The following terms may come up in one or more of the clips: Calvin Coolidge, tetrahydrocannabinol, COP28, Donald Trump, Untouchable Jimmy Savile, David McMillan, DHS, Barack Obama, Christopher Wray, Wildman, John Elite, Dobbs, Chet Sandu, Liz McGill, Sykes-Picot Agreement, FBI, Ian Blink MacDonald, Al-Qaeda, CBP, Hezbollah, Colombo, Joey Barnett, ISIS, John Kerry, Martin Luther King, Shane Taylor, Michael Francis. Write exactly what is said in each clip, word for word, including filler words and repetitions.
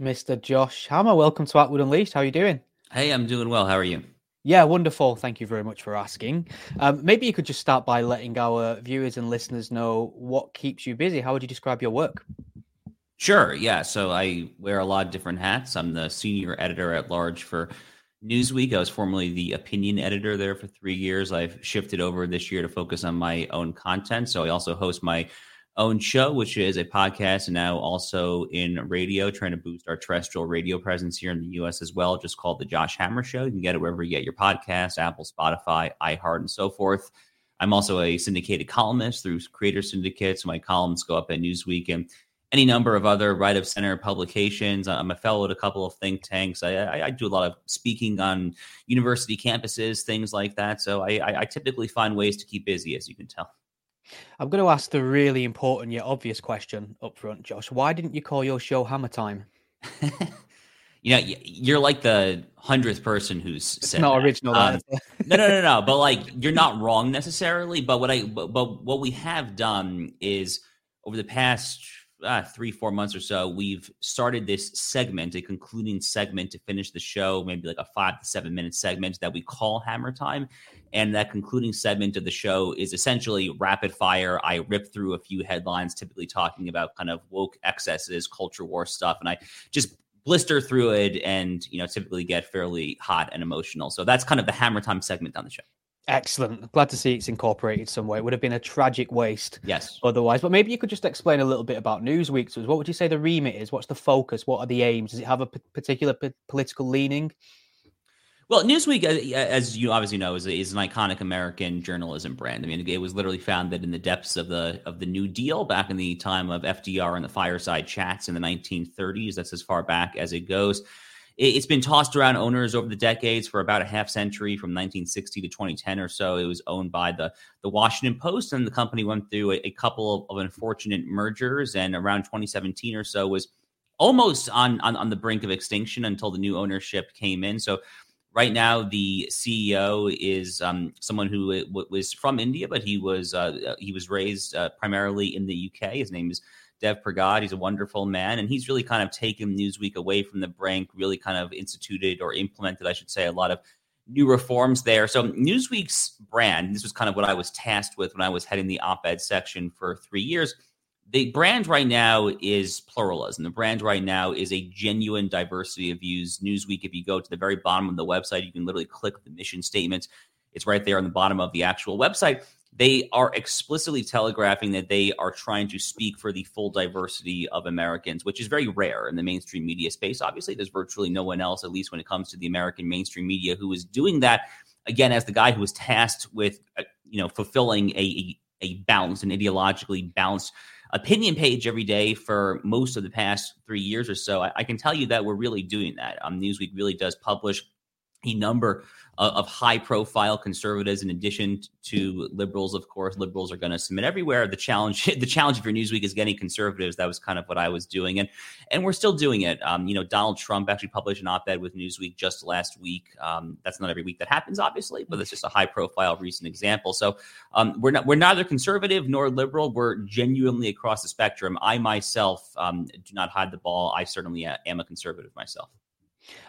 Mister Josh Hammer. Welcome to Atwood Unleashed. How are you doing? Hey, I'm doing well. How are you? Yeah, wonderful. Thank you very much for asking. Um, maybe you could just start by letting our viewers and listeners know what keeps you busy. How would you describe your work? Sure. Yeah. So I wear a lot of different hats. I'm the senior editor at large for Newsweek. I was formerly the opinion editor there for three years. I've shifted over this year to focus on my own content. So I also host my own show, which is a podcast, and now also in radio, trying to boost our terrestrial radio presence here in the U S as well, just called the Josh Hammer Show. You can get it wherever you get your podcasts, Apple, Spotify, iHeart, and so forth. I'm also a syndicated columnist through Creator Syndicate, so my columns go up at Newsweek and any number of other right-of-center publications. I'm a fellow at a couple of think tanks. I, I, I do a lot of speaking on university campuses, things like that. So I, I, I typically find ways to keep busy, as you can tell. I'm going to ask the really important yet obvious question up front, Josh. Why didn't you call your show Hammer Time? You know, you're like the hundredth person who's said it's not that. Original. Um, no, no, no, no. But like, you're not wrong necessarily. But what I, but, but what we have done is over the past Uh, three, four months or so, we've started this segment, a concluding segment to finish the show, maybe like a five to seven minute segment that we call Hammer Time. And that concluding segment of the show is essentially rapid fire. I rip through a few headlines, typically talking about kind of woke excesses, culture war stuff. And I just blister through it and, you know, typically get fairly hot and emotional. So that's kind of the Hammer Time segment on the show. Excellent. Glad to see it's incorporated some way. It would have been a tragic waste. Yes. Otherwise, but maybe you could just explain a little bit about Newsweek. So what would you say the remit is? What's the focus? What are the aims? Does it have a p- particular p- political leaning? Well, Newsweek, as you obviously know, is, is an iconic American journalism brand. I mean, it was literally founded in the depths of the of the New Deal back in the time of F D R and the fireside chats in the nineteen thirties. That's as far back as it goes. It's been tossed around owners over the decades for about a half century, from nineteen sixty to twenty ten or so. It was owned by the, the Washington Post, and the company went through a, a couple of, of unfortunate mergers, and around twenty seventeen or so was almost on, on, on the brink of extinction until the new ownership came in. So right now the C E O is um, someone who was from India, but he was uh, he was raised uh, primarily in the U K. His name is Dev Pragad. He's a wonderful man, and he's really kind of taken Newsweek away from the brink, really kind of instituted or implemented, I should say, a lot of new reforms there. So Newsweek's brand, this was kind of what I was tasked with when I was heading the op-ed section for three years. The brand right now is pluralism. The brand right now is a genuine diversity of views. Newsweek, if you go to the very bottom of the website, you can literally click the mission statements. It's right there on the bottom of the actual website. They are explicitly telegraphing that they are trying to speak for the full diversity of Americans, which is very rare in the mainstream media space. Obviously, there's virtually no one else, at least when it comes to the American mainstream media, who is doing that. Again, as the guy who was tasked with, uh, you know, fulfilling a, a, a balanced and ideologically balanced opinion page every day for most of the past three years or so, I, I can tell you that we're really doing that. Um, Newsweek really does publish a number of high-profile conservatives, in addition to liberals. Of course, liberals are going to submit everywhere. The challenge, the challenge for Newsweek is getting conservatives. That was kind of what I was doing, and and we're still doing it. Um, you know, Donald Trump actually published an op-ed with Newsweek just last week. Um, that's not every week that happens, obviously, but it's just a high-profile recent example. So um, we're not we're neither conservative nor liberal. We're genuinely across the spectrum. I myself um, do not hide the ball. I certainly am a conservative myself.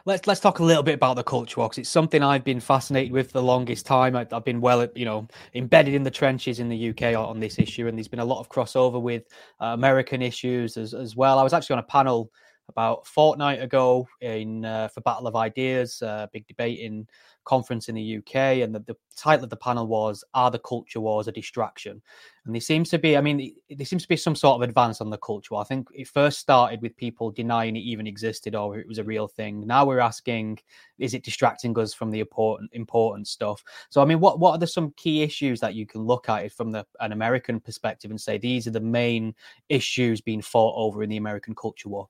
Let's let's talk a little bit about the culture war, because it's something I've been fascinated with the longest time. I've, I've been well, you know, embedded in the trenches in the U K on this issue, and there's been a lot of crossover with uh, American issues as as well. I was actually on a panel about a fortnight ago in uh, for Battle of Ideas, uh, big debating conference in the U K, and the, the title of the panel was "Are the Culture Wars a Distraction?" And there seems to be, I mean, there seems to be some sort of advance on the culture war. I think it first started with people denying it even existed or it was a real thing. Now we're asking, is it distracting us from the important important stuff? So, I mean, what what are the some key issues that you can look at it from the, an American perspective and say these are the main issues being fought over in the American culture war?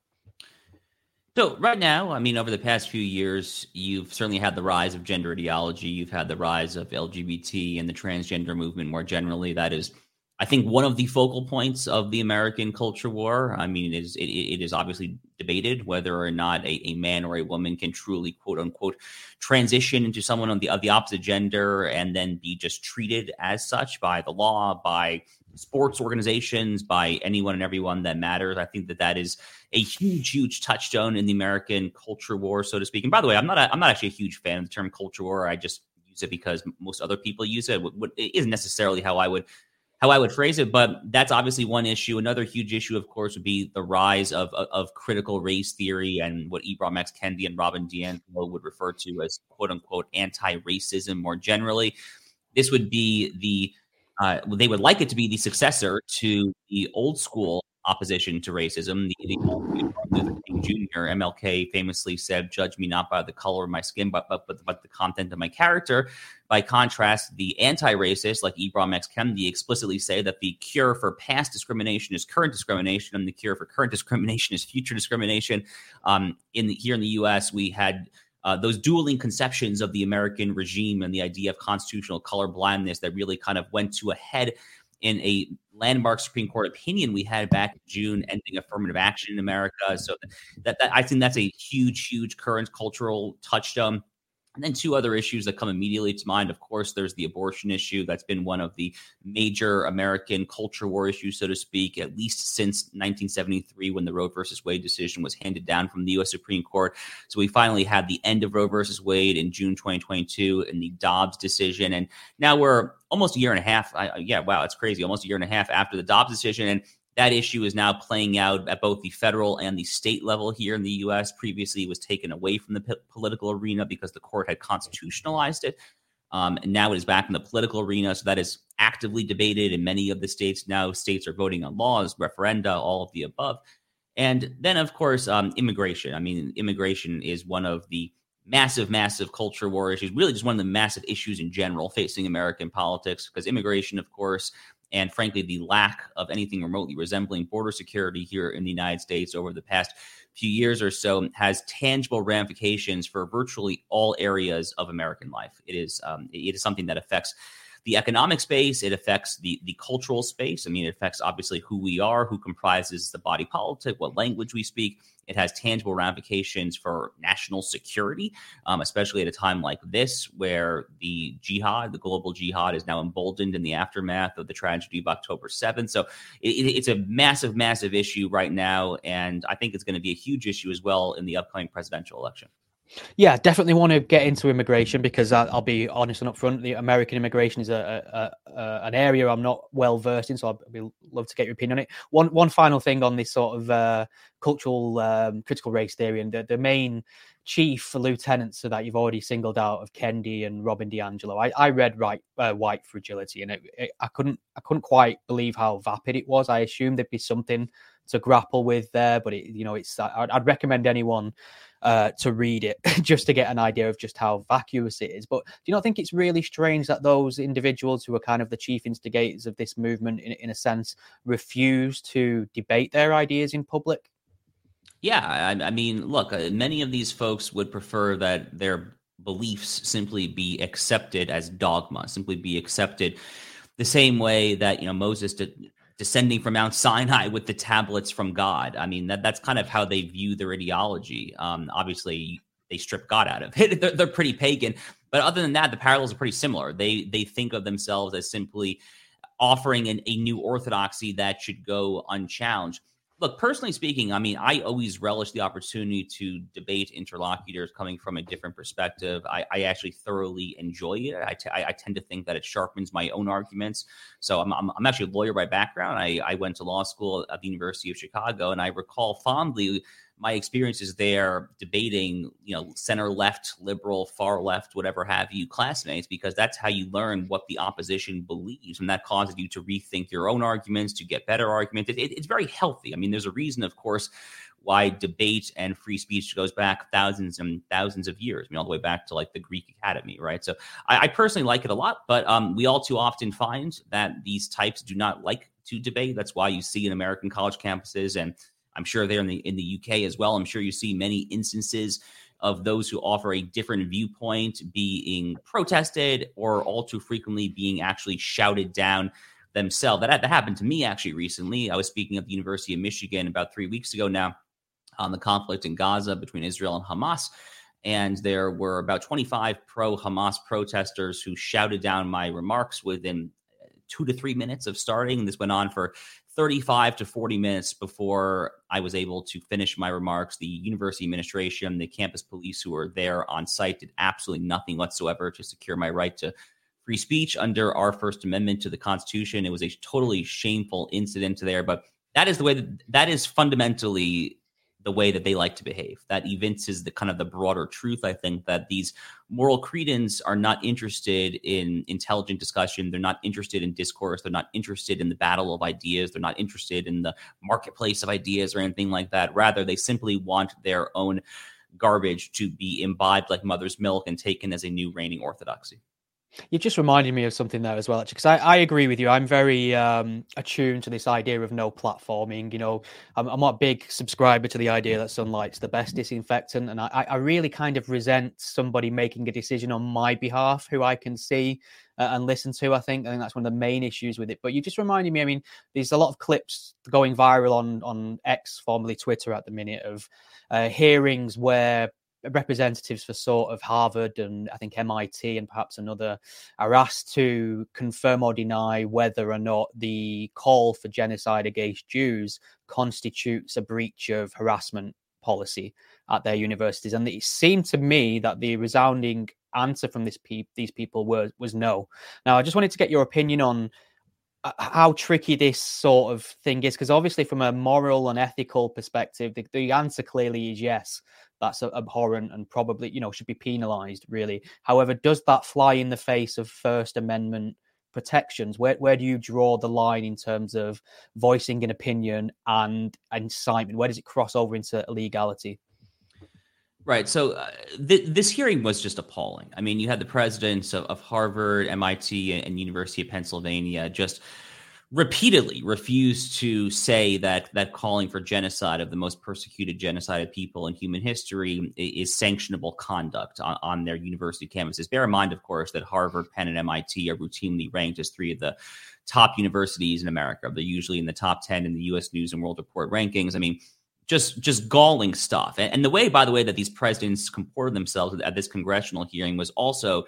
So right now, I mean, over the past few years, you've certainly had the rise of gender ideology. You've had the rise of L G B T and the transgender movement more generally. That is, I think, one of the focal points of the American culture war. I mean, it is, it, it is obviously debated whether or not a, a man or a woman can truly, quote unquote, transition into someone on the, of the opposite gender and then be just treated as such by the law, by sports organizations, by anyone and everyone that matters. I think that that is a huge, huge touchstone in the American culture war, so to speak. And by the way, I'm not a, I'm not actually a huge fan of the term culture war. I just use it because most other people use it. It isn't necessarily how I would how I would phrase it, but that's obviously one issue. Another huge issue, of course, would be the rise of of, of critical race theory and what Ibram X. Kendi and Robin DiAngelo would refer to as quote-unquote anti-racism more generally. This would be the uh, – they would like it to be the successor to the old school opposition to racism. The, the, the King Junior, M L K, famously said, "Judge me not by the color of my skin, but but but, but the content of my character." By contrast, the anti-racists like Ibram X. Kendi explicitly say that the cure for past discrimination is current discrimination, and the cure for current discrimination is future discrimination. Um, in the, here in the U S, we had – Uh, those dueling conceptions of the American regime and the idea of constitutional colorblindness that really kind of went to a head in a landmark Supreme Court opinion we had back in June, ending affirmative action in America. So that, that I think that's a huge, huge current cultural touchstone. And then two other issues that come immediately to mind. Of course, there's the abortion issue. That's been one of the major American culture war issues, so to speak, at least since nineteen seventy-three, when the Roe versus Wade decision was handed down from the U S Supreme Court. So we finally had the end of Roe versus Wade in June twenty twenty-two and the Dobbs decision. And now we're almost a year and a half. I, yeah, wow, it's crazy. Almost a year and a half after the Dobbs decision. And that issue is now playing out at both the federal and the state level here in the U S. Previously, it was taken away from the p- political arena because the court had constitutionalized it. Um, and now it is back in the political arena. So that is actively debated in many of the states. Now states are voting on laws, referenda, all of the above. And then, of course, um, immigration. I mean, immigration is one of the massive, massive culture war issues, really just one of the massive issues in general facing American politics, because immigration, of course, and frankly, the lack of anything remotely resembling border security here in the United States over the past few years or so has tangible ramifications for virtually all areas of American life. It is um, it is something that affects the economic space. It affects the the cultural space. I mean, it affects obviously who we are, who comprises the body politic, what language we speak. It has tangible ramifications for national security, um, especially at a time like this, where the jihad, the global jihad, is now emboldened in the aftermath of the tragedy of October seventh. So it, it's a massive, massive issue right now. And I think it's going to be a huge issue as well in the upcoming presidential election. Yeah, definitely want to get into immigration, because I, I'll be honest and upfront, the American immigration is a, a, a an area I'm not well versed in, so I'd be, love to get your opinion on it. One one final thing on this sort of uh, cultural um, critical race theory, and the, the main chief lieutenants so that you've already singled out of Kendi and Robin DiAngelo. I, I read right, uh, White Fragility, and it, it, I couldn't I couldn't quite believe how vapid it was. I assumed there'd be something to grapple with there, but it, you know, it's I'd, I'd recommend anyone Uh, to read it just to get an idea of just how vacuous it is. But do you not think it's really strange that those individuals who are kind of the chief instigators of this movement, in, in a sense, refuse to debate their ideas in public? Yeah, I, I mean, look, uh, many of these folks would prefer that their beliefs simply be accepted as dogma, simply be accepted the same way that, you know, Moses did. Descending from Mount Sinai with the tablets from God. I mean, that that's kind of how they view their ideology. Um, obviously, they strip God out of it. They're, they're pretty pagan. But other than that, the parallels are pretty similar. They they think of themselves as simply offering an, a new orthodoxy that should go unchallenged. Look, personally speaking, I mean, I always relish the opportunity to debate interlocutors coming from a different perspective. I, I actually thoroughly enjoy it. I, t- I tend to think that it sharpens my own arguments. So I'm, I'm, I'm actually a lawyer by background. I, I went to law school at the University of Chicago, and I recall fondly my experiences there debating, you know, center left, liberal, far left, whatever have you, classmates, because that's how you learn what the opposition believes. And that causes you to rethink your own arguments, to get better arguments. It, it, it's very healthy. I mean, there's a reason, of course, why debate and free speech goes back thousands and thousands of years. I mean, all the way back to like the Greek Academy, right? So I, I personally like it a lot, but um, we all too often find that these types do not like to debate. That's why you see in American college campuses, and I'm sure there in the in the U K as well, I'm sure you see many instances of those who offer a different viewpoint being protested or all too frequently being actually shouted down themselves. That, that happened to me actually recently. I was speaking at the University of Michigan about three weeks ago now on the conflict in Gaza between Israel and Hamas. And there were about twenty-five pro-Hamas protesters who shouted down my remarks within two to three minutes of starting. This went on for thirty-five to forty minutes before I was able to finish my remarks. The university administration, the campus police who were there on site did absolutely nothing whatsoever to secure my right to free speech under our First Amendment to the Constitution. It was a totally shameful incident there, but that is the way that, that is fundamentally the way that they like to behave. That evinces the kind of the broader truth. I think that these moral credence are not interested in intelligent discussion. They're not interested in discourse. They're not interested in the battle of ideas. They're not interested in the marketplace of ideas or anything like that. Rather, they simply want their own garbage to be imbibed like mother's milk and taken as a new reigning orthodoxy. You just reminded me of something there as well, actually, because I, I agree with you. I'm very um, attuned to this idea of no platforming. You know, I'm, I'm not a big subscriber to the idea that sunlight's the best disinfectant. And I, I really kind of resent somebody making a decision on my behalf who I can see uh, and listen to. I think I think that's one of the main issues with it. But you just reminded me, I mean, there's a lot of clips going viral on, on X, formerly Twitter at the minute, of uh, hearings where representatives for sort of Harvard and I think M I T and perhaps another are asked to confirm or deny whether or not the call for genocide against Jews constitutes a breach of harassment policy at their universities. And it seemed to me that the resounding answer from this pe- these people were, was no. Now, I just wanted to get your opinion on how tricky this sort of thing is, because obviously from a moral and ethical perspective, the, the answer clearly is yes, that's abhorrent and probably, you know, should be penalized, really. However, does that fly in the face of First Amendment protections? Where where do you draw the line in terms of voicing an opinion and incitement? Where does it cross over into illegality? Right. So uh, th- this hearing was just appalling. I mean, you had the presidents of, of Harvard, M I T, and University of Pennsylvania just repeatedly refused to say that that calling for genocide of the most persecuted genocided people in human history is sanctionable conduct on, on their university campuses. Bear in mind, of course, that Harvard, Penn, and M I T are routinely ranked as three of the top universities in America. They're usually in the top ten in the U S News and World Report rankings. I mean, just just galling stuff. And, and the way, by the way, that these presidents comported themselves at this congressional hearing was also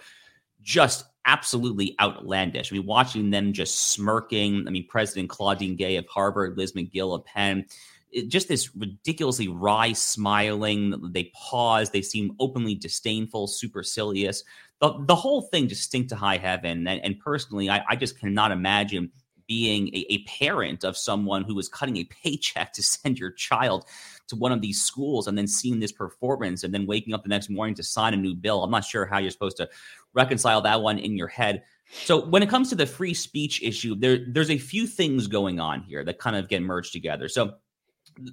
just absolutely outlandish. I mean, watching them just smirking. I mean, President Claudine Gay of Harvard, Liz McGill of Penn, it, just this ridiculously wry smiling. They pause. They seem openly disdainful, supercilious. The, the whole thing just stinks to high heaven. And, and personally, I, I just cannot imagine being a, a parent of someone who is cutting a paycheck to send your child to one of these schools and then seeing this performance and then waking up the next morning to sign a new bill. I'm not sure how you're supposed to reconcile that one in your head. So when it comes to the free speech issue, there, there's a few things going on here that kind of get merged together. So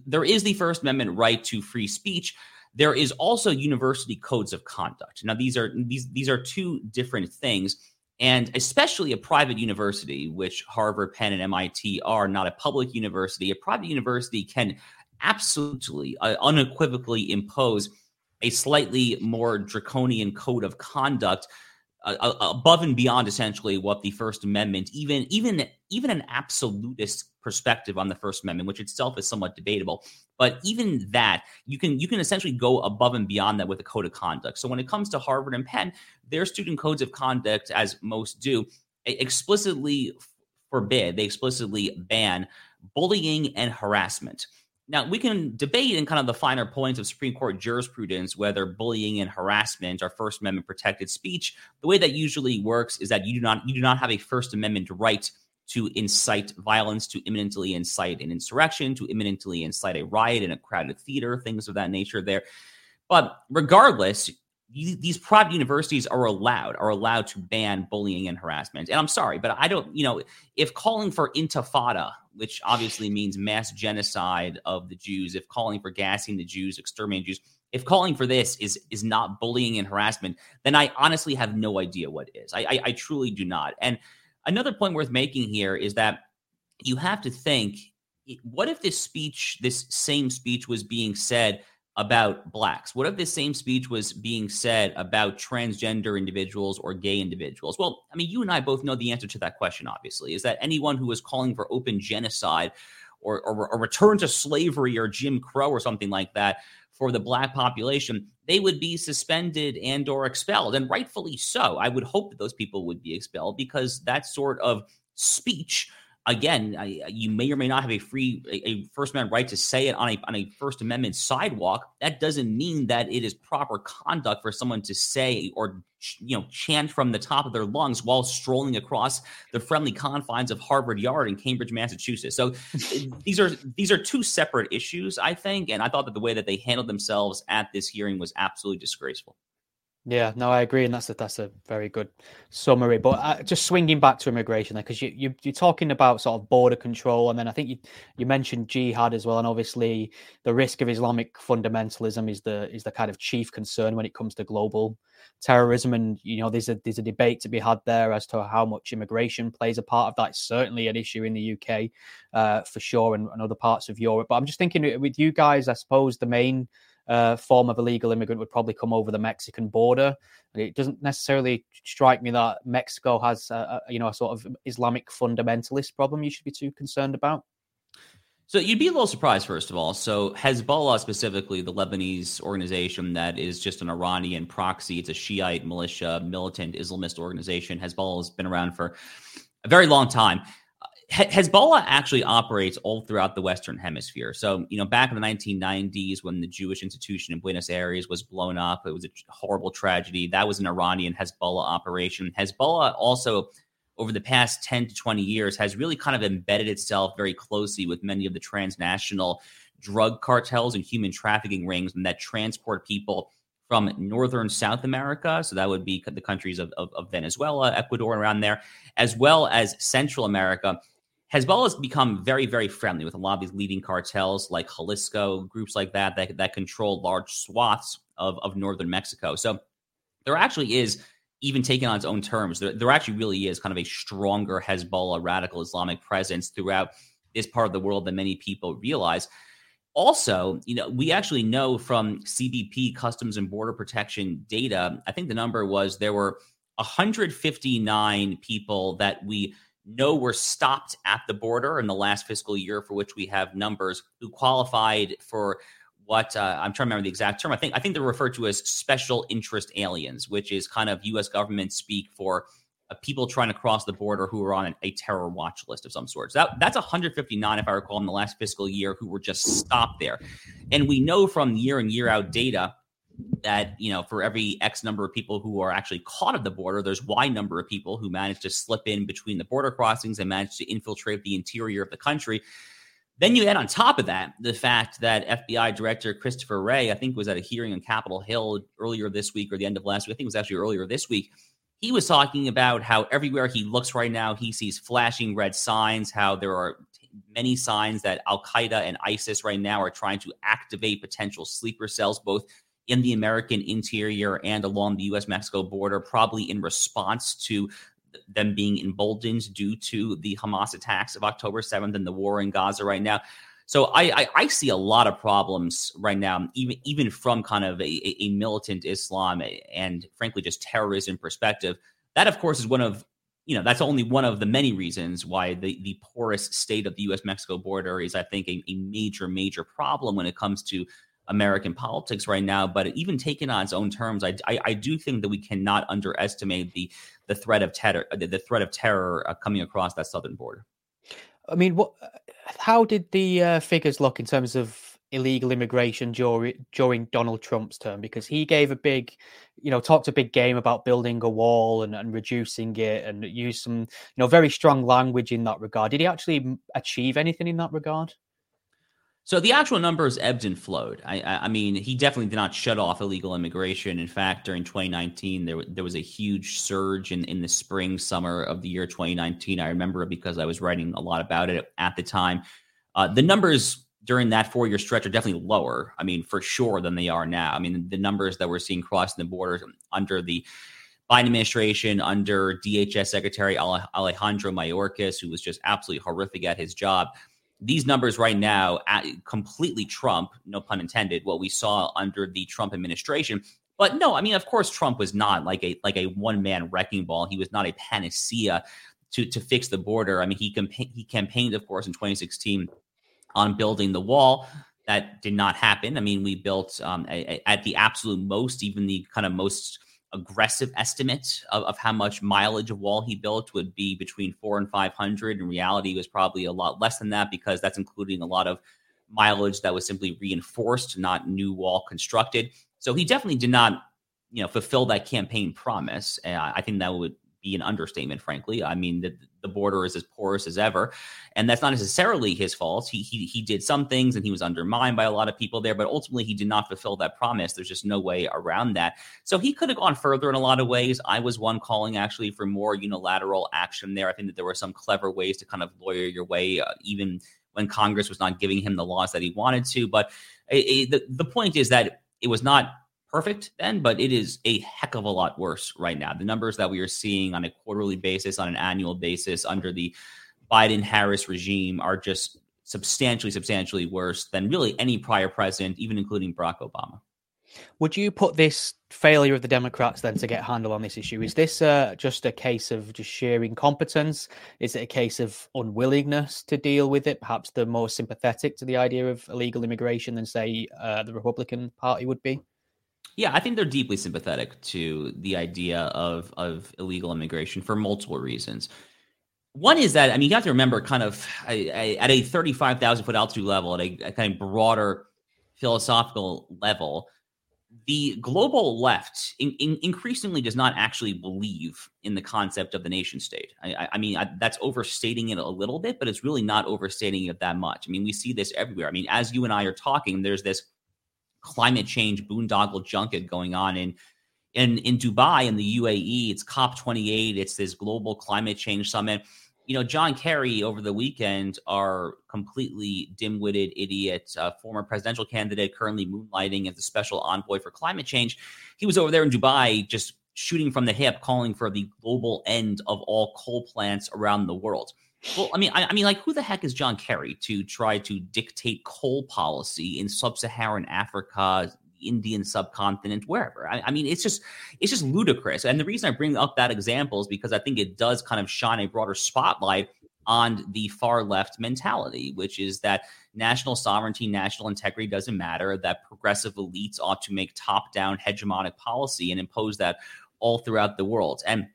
there is the First Amendment right to free speech. There is also university codes of conduct. Now, these are these these are two different things. And especially a private university, which Harvard, Penn, and M I T are not a public university, a private university can absolutely, uh, unequivocally impose a slightly more draconian code of conduct uh, above and beyond essentially what the First Amendment, even even even an absolutist perspective on the First Amendment, which itself is somewhat debatable, but even that you can you can essentially go above and beyond that with a code of conduct. So when it comes to Harvard and Penn, their student codes of conduct, as most do, explicitly forbid, they explicitly ban bullying and harassment. Now, we can debate in kind of the finer points of Supreme Court jurisprudence whether bullying and harassment are First Amendment protected speech. The way that usually works is that you do not you do not have a First Amendment right to incite violence, to imminently incite an insurrection, to imminently incite a riot in a crowded theater, things of that nature there. But regardless, you, these private universities are allowed are allowed to ban bullying and harassment. And I'm sorry, but I don't, you know, if calling for intifada, which obviously means mass genocide of the Jews, if calling for gassing the Jews, exterminating Jews, if calling for this is is not bullying and harassment, then I honestly have no idea what is. I, I, I truly do not. And another point worth making here is that you have to think, what if this speech, this same speech was being said about blacks? What if this same speech was being said about transgender individuals or gay individuals? Well, I mean, you and I both know the answer to that question, obviously, is that anyone who is calling for open genocide or, or, or return to slavery or Jim Crow or something like that for the black population, they would be suspended and or expelled, and rightfully so. I would hope that those people would be expelled because that sort of speech. Again, I, you may or may not have a free, a, a First Amendment right to say it on a on a First Amendment sidewalk. That doesn't mean that it is proper conduct for someone to say or you know chant from the top of their lungs while strolling across the friendly confines of Harvard Yard in Cambridge, Massachusetts. So these are these are two separate issues, I think. And I thought that the way that they handled themselves at this hearing was absolutely disgraceful. Yeah, no, I agree, and that's a, that's a very good summary. But uh, just swinging back to immigration, because you, you, you're talking about sort of border control, and then I think you, you mentioned jihad as well, and obviously the risk of Islamic fundamentalism is the is the kind of chief concern when it comes to global terrorism. And you know, there's a there's a debate to be had there as to how much immigration plays a part of that. It's certainly an issue in the U K uh, for sure, and, and other parts of Europe. But I'm just thinking with you guys, I suppose the main Uh, form of illegal immigrant would probably come over the Mexican border. It doesn't necessarily strike me that Mexico has a, a, you know, a sort of Islamic fundamentalist problem you should be too concerned about. So you'd be a little surprised, first of all. So Hezbollah, specifically the Lebanese organization that is just an Iranian proxy, it's a Shiite militia, militant Islamist organization. Hezbollah has been around for a very long time. Hezbollah actually operates all throughout the Western Hemisphere. So, you know, back in the nineteen nineties, when the Jewish institution in Buenos Aires was blown up, it was a horrible tragedy. That was an Iranian Hezbollah operation. Hezbollah also, over the past ten to twenty years, has really kind of embedded itself very closely with many of the transnational drug cartels and human trafficking rings that transport people from northern South America, so that would be the countries of, of, of Venezuela, Ecuador, and around there, as well as Central America. Hezbollah has become very, very friendly with a lot of these leading cartels like Jalisco, groups like that, that, that control large swaths of, of northern Mexico. So there actually is, even taken on its own terms, there, there actually really is kind of a stronger Hezbollah radical Islamic presence throughout this part of the world than many people realize. Also, you know, we actually know from C B P, Customs and Border Protection data, I think the number was there were one hundred fifty-nine people that we know were stopped at the border in the last fiscal year, for which we have numbers, who qualified for what uh, I'm trying to remember the exact term. I think I think they're referred to as special interest aliens, which is kind of U S government speak for uh, people trying to cross the border who are on an, a terror watch list of some sort. So that, that's one hundred fifty-nine, if I recall, in the last fiscal year, who were just stopped there. And we know from year in, year out data that, you know, for every X number of people who are actually caught at the border, there's Y number of people who manage to slip in between the border crossings and manage to infiltrate the interior of the country. Then you add on top of that the fact that F B I Director Christopher Wray, I think, was at a hearing on Capitol Hill earlier this week or the end of last week. I think it was actually earlier this week. He was talking about how everywhere he looks right now, he sees flashing red signs, how there are many signs that Al-Qaeda and ISIS right now are trying to activate potential sleeper cells, both in the American interior and along the U S-Mexico border, probably in response to them being emboldened due to the Hamas attacks of October seventh and the war in Gaza right now. So I, I, I see a lot of problems right now, even even from kind of a, a militant Islam and, frankly, just terrorism perspective. That, of course, is one of, you know, that's only one of the many reasons why the, the porous state of the U S-Mexico border is, I think, a, a major, major problem when it comes to American politics right now. But even taken on its own terms, I, I, I do think that we cannot underestimate the the threat of terror, the threat of terror uh, coming across that southern border. I mean, what? How did the uh, figures look in terms of illegal immigration during during Donald Trump's term? Because he gave a big, you know, talked a big game about building a wall and, and reducing it, and used some, you know, very strong language in that regard. Did he actually achieve anything in that regard? So the actual numbers ebbed and flowed. I, I mean, he definitely did not shut off illegal immigration. In fact, during twenty nineteen, there, there was a huge surge in, in the spring, summer of the year twenty nineteen. I remember it because I was writing a lot about it at the time. Uh, the numbers during that four-year stretch are definitely lower, I mean, for sure, than they are now. I mean, the numbers that we're seeing crossing the border under the Biden administration, under D H S Secretary Alejandro Mayorkas, who was just absolutely horrific at his job, these numbers right now completely trump, no pun intended, what we saw under the Trump administration. But no, I mean, of course, Trump was not like a like a one man wrecking ball. He was not a panacea to to fix the border. I mean, he campa- he campaigned, of course, in twenty sixteen on building the wall. That did not happen. I mean, we built um, a, a, at the absolute most, even the kind of most aggressive estimate of, of how much mileage of wall he built would be between four and five hundred. In reality, it was probably a lot less than that, because that's including a lot of mileage that was simply reinforced, not new wall constructed. So he definitely did not, you know, fulfill that campaign promise. And I think that would be an understatement, frankly. I mean, the, the border is as porous as ever, and that's not necessarily his fault. He, he he did some things, and he was undermined by a lot of people there, but ultimately he did not fulfill that promise. There's just no way around that. So he could have gone further in a lot of ways. I was one calling actually for more unilateral action there. I think that there were some clever ways to kind of lawyer your way, uh, even when Congress was not giving him the laws that he wanted to. But it, it, the, the point is that it was not perfect then, but it is a heck of a lot worse right now. The numbers that we are seeing on a quarterly basis, on an annual basis under the Biden-Harris regime are just substantially, substantially worse than really any prior president, even including Barack Obama. Would you put this failure of the Democrats then to get a handle on this issue? Is this uh, just a case of just sheer incompetence? Is it a case of unwillingness to deal with it? Perhaps they're more sympathetic to the idea of illegal immigration than, say, uh, the Republican Party would be? Yeah, I think they're deeply sympathetic to the idea of, of illegal immigration for multiple reasons. One is that, I mean, you have to remember kind of I, I, at a thirty-five thousand foot altitude level, at a, a kind of broader philosophical level, the global left in, in, increasingly does not actually believe in the concept of the nation state. I, I, I mean, I, that's overstating it a little bit, but it's really not overstating it that much. I mean, we see this everywhere. I mean, as you and I are talking, there's this climate change boondoggle junket going on in in in Dubai in the U A E. It's COP twenty-eight. It's this global climate change summit. You know, John Kerry over the weekend, our completely dimwitted idiot, uh, former presidential candidate, currently moonlighting as the special envoy for climate change. He was over there in Dubai just shooting from the hip, calling for the global end of all coal plants around the world. Well, I mean, I, I mean, like, who the heck is John Kerry to try to dictate coal policy in sub-Saharan Africa, Indian subcontinent, wherever? I, I mean, it's just it's just ludicrous. And the reason I bring up that example is because I think it does kind of shine a broader spotlight on the far left mentality, which is that national sovereignty, national integrity doesn't matter, that progressive elites ought to make top-down hegemonic policy and impose that all throughout the world. And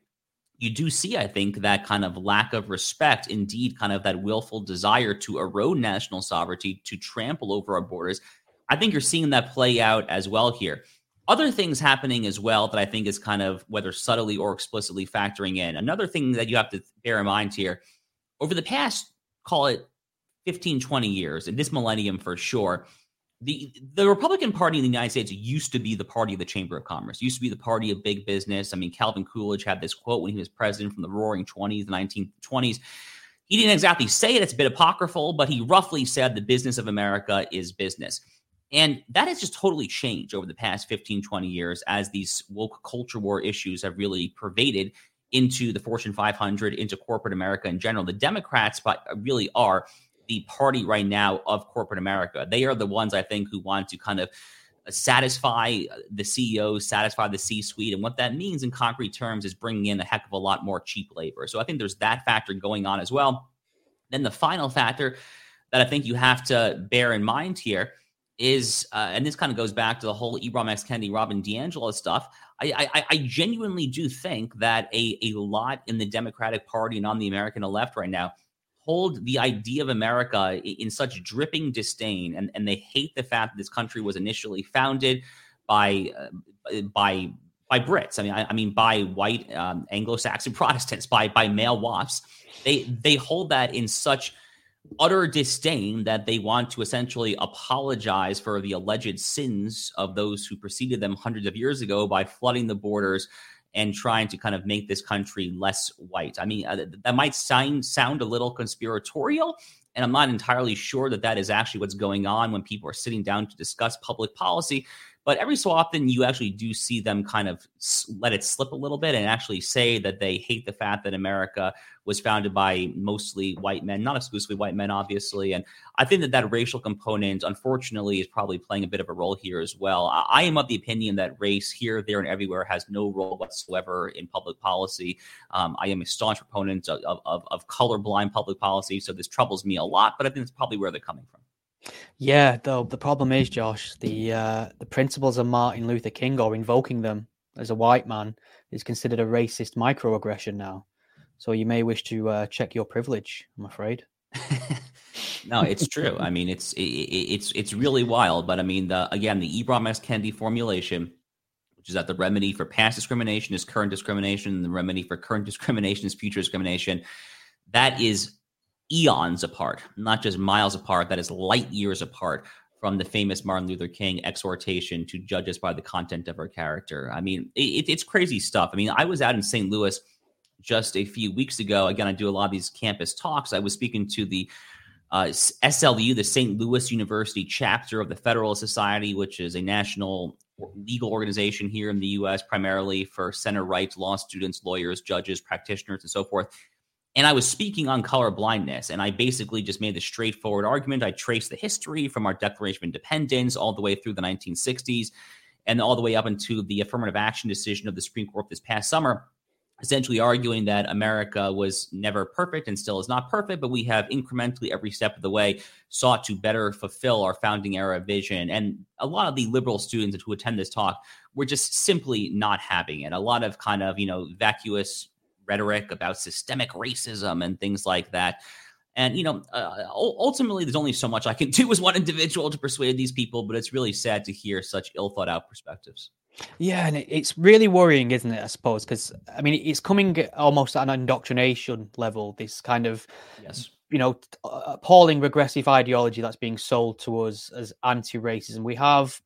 you do see, I think, that kind of lack of respect, indeed, kind of that willful desire to erode national sovereignty, to trample over our borders. I think you're seeing that play out as well here. Other things happening as well that I think is kind of whether subtly or explicitly factoring in. Another thing that you have to bear in mind here, over the past, call it fifteen, twenty years, and this millennium for sure, The the Republican Party in the United States used to be the party of the Chamber of Commerce, used to be the party of big business. I mean, Calvin Coolidge had this quote when he was president from the Roaring Twenties, the nineteen twenties. He didn't exactly say it. It's a bit apocryphal, but he roughly said the business of America is business. And that has just totally changed over the past fifteen, twenty years as these woke culture war issues have really pervaded into the Fortune five hundred, into corporate America in general. The Democrats really are the party right now of corporate America. They are the ones, I think, who want to kind of satisfy the C E Os, satisfy the C-suite. And what that means in concrete terms is bringing in a heck of a lot more cheap labor. So I think there's that factor going on as well. Then the final factor that I think you have to bear in mind here is, uh, and this kind of goes back to the whole Ibram X. Kendi, Robin DiAngelo stuff. I, I, I genuinely do think that a, a lot in the Democratic Party and on the American left right now hold the idea of America in such dripping disdain, and, and they hate the fact that this country was initially founded by uh, by by Brits. I mean, I, I mean by white um, Anglo-Saxon Protestants, by by male WASPs. They they hold that in such utter disdain that they want to essentially apologize for the alleged sins of those who preceded them hundreds of years ago by flooding the borders and trying to kind of make this country less white. I mean, uh, that might sound, sound a little conspiratorial, and I'm not entirely sure that that is actually what's going on when people are sitting down to discuss public policy. But every so often, you actually do see them kind of let it slip a little bit and actually say that they hate the fact that America was founded by mostly white men, not exclusively white men, obviously. And I think that that racial component, unfortunately, is probably playing a bit of a role here as well. I, I am of the opinion that race here, there, and everywhere has no role whatsoever in public policy. Um, I am a staunch proponent of, of, of colorblind public policy, so this troubles me a lot, but I think it's probably where they're coming from. Yeah, though the problem is, Josh, the uh, the principles of Martin Luther King, or invoking them, as a white man is considered a racist microaggression now. So you may wish to uh, check your privilege, I'm afraid. No, it's true. I mean, it's it, it's it's really wild. But I mean, the, again, the Ibram X. Kendi formulation, which is that the remedy for past discrimination is current discrimination, and the remedy for current discrimination is future discrimination. That is eons apart, not just miles apart. That is light years apart from the famous Martin Luther King exhortation to judge us by the content of our character. I mean, it, it's crazy stuff. I mean, I was out in Saint Louis just a few weeks ago. Again, I do a lot of these campus talks. I was speaking to the Uh, S L U, the Saint Louis University chapter of the Federalist Society, which is a national legal organization here in the U S, primarily for center-right law students, lawyers, judges, practitioners, and so forth. And I was speaking on colorblindness, and I basically just made the straightforward argument. I traced the history from our Declaration of Independence all the way through the nineteen sixties and all the way up into the affirmative action decision of the Supreme Court this past summer, essentially arguing that America was never perfect and still is not perfect, but we have incrementally every step of the way sought to better fulfill our founding era vision. And a lot of the liberal students who attend this talk were just simply not having it. A lot of kind of, you know, vacuous rhetoric about systemic racism and things like that. And, you know, uh, ultimately, there's only so much I can do as one individual to persuade these people, but it's really sad to hear such ill thought out perspectives. Yeah, and it's really worrying, isn't it, I suppose, because, I mean, it's coming almost at an indoctrination level, this kind of, yes, you know, appalling regressive ideology that's being sold to us as anti-racism. We have,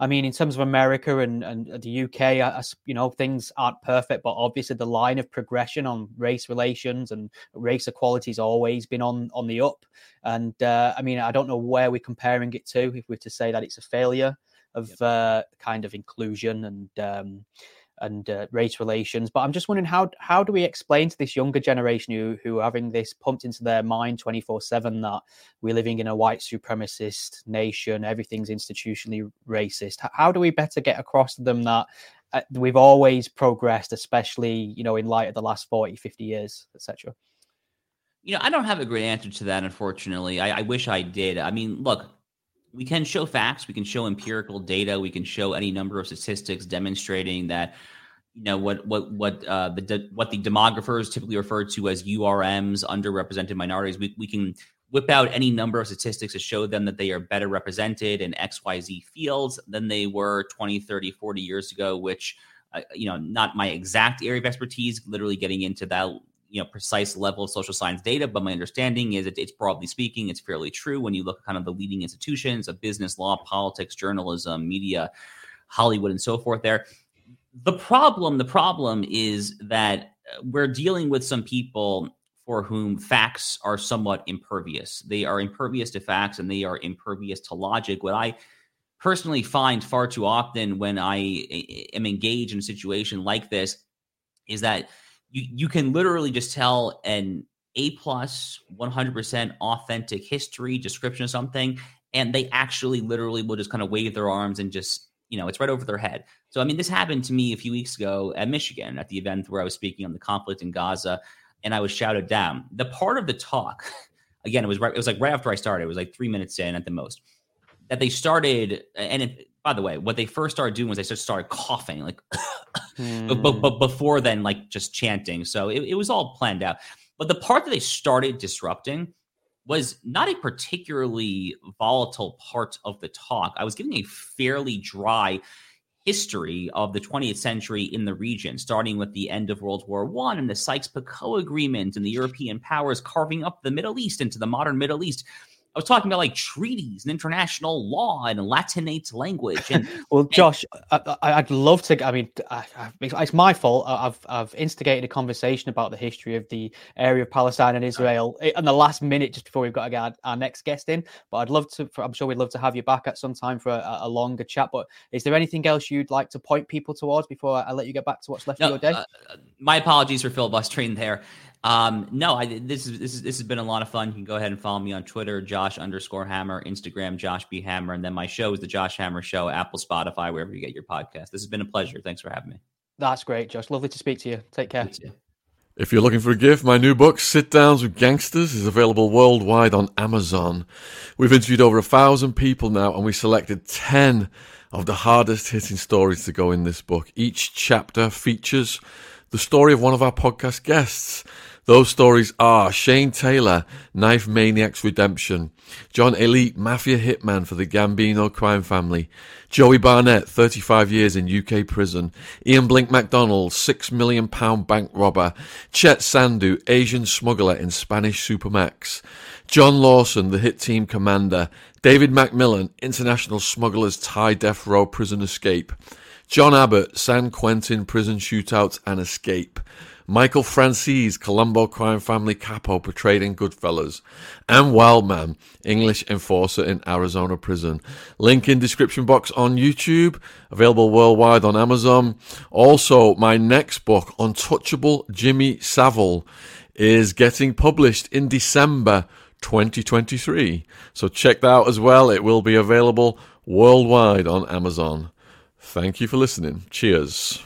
I mean, in terms of America and, and the U K, I, you know, things aren't perfect, but obviously the line of progression on race relations and race equality has always been on, on the up. And, uh, I mean, I don't know where we're comparing it to if we're to say that it's a failure of uh, kind of inclusion and um, and uh, race relations. But I'm just wondering, how how do we explain to this younger generation who, who are having this pumped into their mind twenty-four seven that we're living in a white supremacist nation, everything's institutionally racist? How do we better get across to them that uh, we've always progressed, especially, you know, in light of the last forty, fifty years, et cetera? You know, I don't have a great answer to that, unfortunately. I, I wish I did. I mean, look, we can show facts, we can show empirical data, we can show any number of statistics demonstrating that, you know, what what what uh, the de- what the demographers typically refer to as U R Ms, underrepresented minorities. We we can whip out any number of statistics to show them that they are better represented in X Y Z fields than they were twenty, thirty, forty years ago, which, uh, you know, not my exact area of expertise, literally getting into that, you know, precise level of social science data, but my understanding is that it's broadly speaking, it's fairly true when you look at kind of the leading institutions of business, law, politics, journalism, media, Hollywood, and so forth there. The problem, the problem is that we're dealing with some people for whom facts are somewhat impervious. They are impervious to facts and they are impervious to logic. What I personally find far too often when I am engaged in a situation like this is that You you can literally just tell an A-plus, one hundred percent authentic history description of something, and they actually literally will just kind of wave their arms and just, you know, it's right over their head. So, I mean, this happened to me a few weeks ago at Michigan at the event where I was speaking on the conflict in Gaza, and I was shouted down. The part of the talk, again, it was right, it was like right after I started. It was like three minutes in at the most. That they started, and it, by the way, what they first started doing was they just started coughing, like, mm. but, but, but before then, like just chanting. So it, it was all planned out. But the part that they started disrupting was not a particularly volatile part of the talk. I was giving a fairly dry history of the twentieth century in the region, starting with the end of World War One and the Sykes-Picot Agreement and the European powers carving up the Middle East into the modern Middle East. I was talking about like treaties and international law and Latinate language. And, well, and- Josh, I, I'd love to. I mean, I, I, it's my fault. I've I've instigated a conversation about the history of the area of Palestine and Israel in the last minute, just before we've got to get our, our next guest in. But I'd love to. For, I'm sure we'd love to have you back at some time for a, a longer chat. But is there anything else you'd like to point people towards before I, I let you get back to what's left no, of your day? Uh, my apologies for filibustering there. Um, no, I, this is, this is, this has been a lot of fun. You can go ahead and follow me on Twitter, Josh underscore Hammer, Instagram, Josh B Hammer. And then my show is the Josh Hammer Show, Apple, Spotify, wherever you get your podcast. This has been a pleasure. Thanks for having me. That's great, Josh. Lovely to speak to you. Take care. If you're looking for a gift, my new book, Sit Downs with Gangsters, is available worldwide on Amazon. We've interviewed over a thousand people now, and we selected ten of the hardest-hitting stories to go in this book. Each chapter features the story of one of our podcast guests. Those stories are Shane Taylor, Knife Maniac's Redemption; John Elite, Mafia Hitman for the Gambino crime family; Joey Barnett, thirty-five years in U K prison; Ian Blink MacDonald, six million pound bank robber; Chet Sandu, Asian smuggler in Spanish Supermax; John Lawson, the hit team commander; David McMillan, international smuggler's Thai death row prison escape; John Abbott, San Quentin prison shootouts and escape; Michael Francis, Colombo crime family capo portrayed in Goodfellas; and Wildman, English enforcer in Arizona prison. Link in description box on YouTube, available worldwide on Amazon. Also, my next book, Untouchable Jimmy Savile, is getting published in December twenty twenty-three. So check that out as well. It will be available worldwide on Amazon. Thank you for listening. Cheers.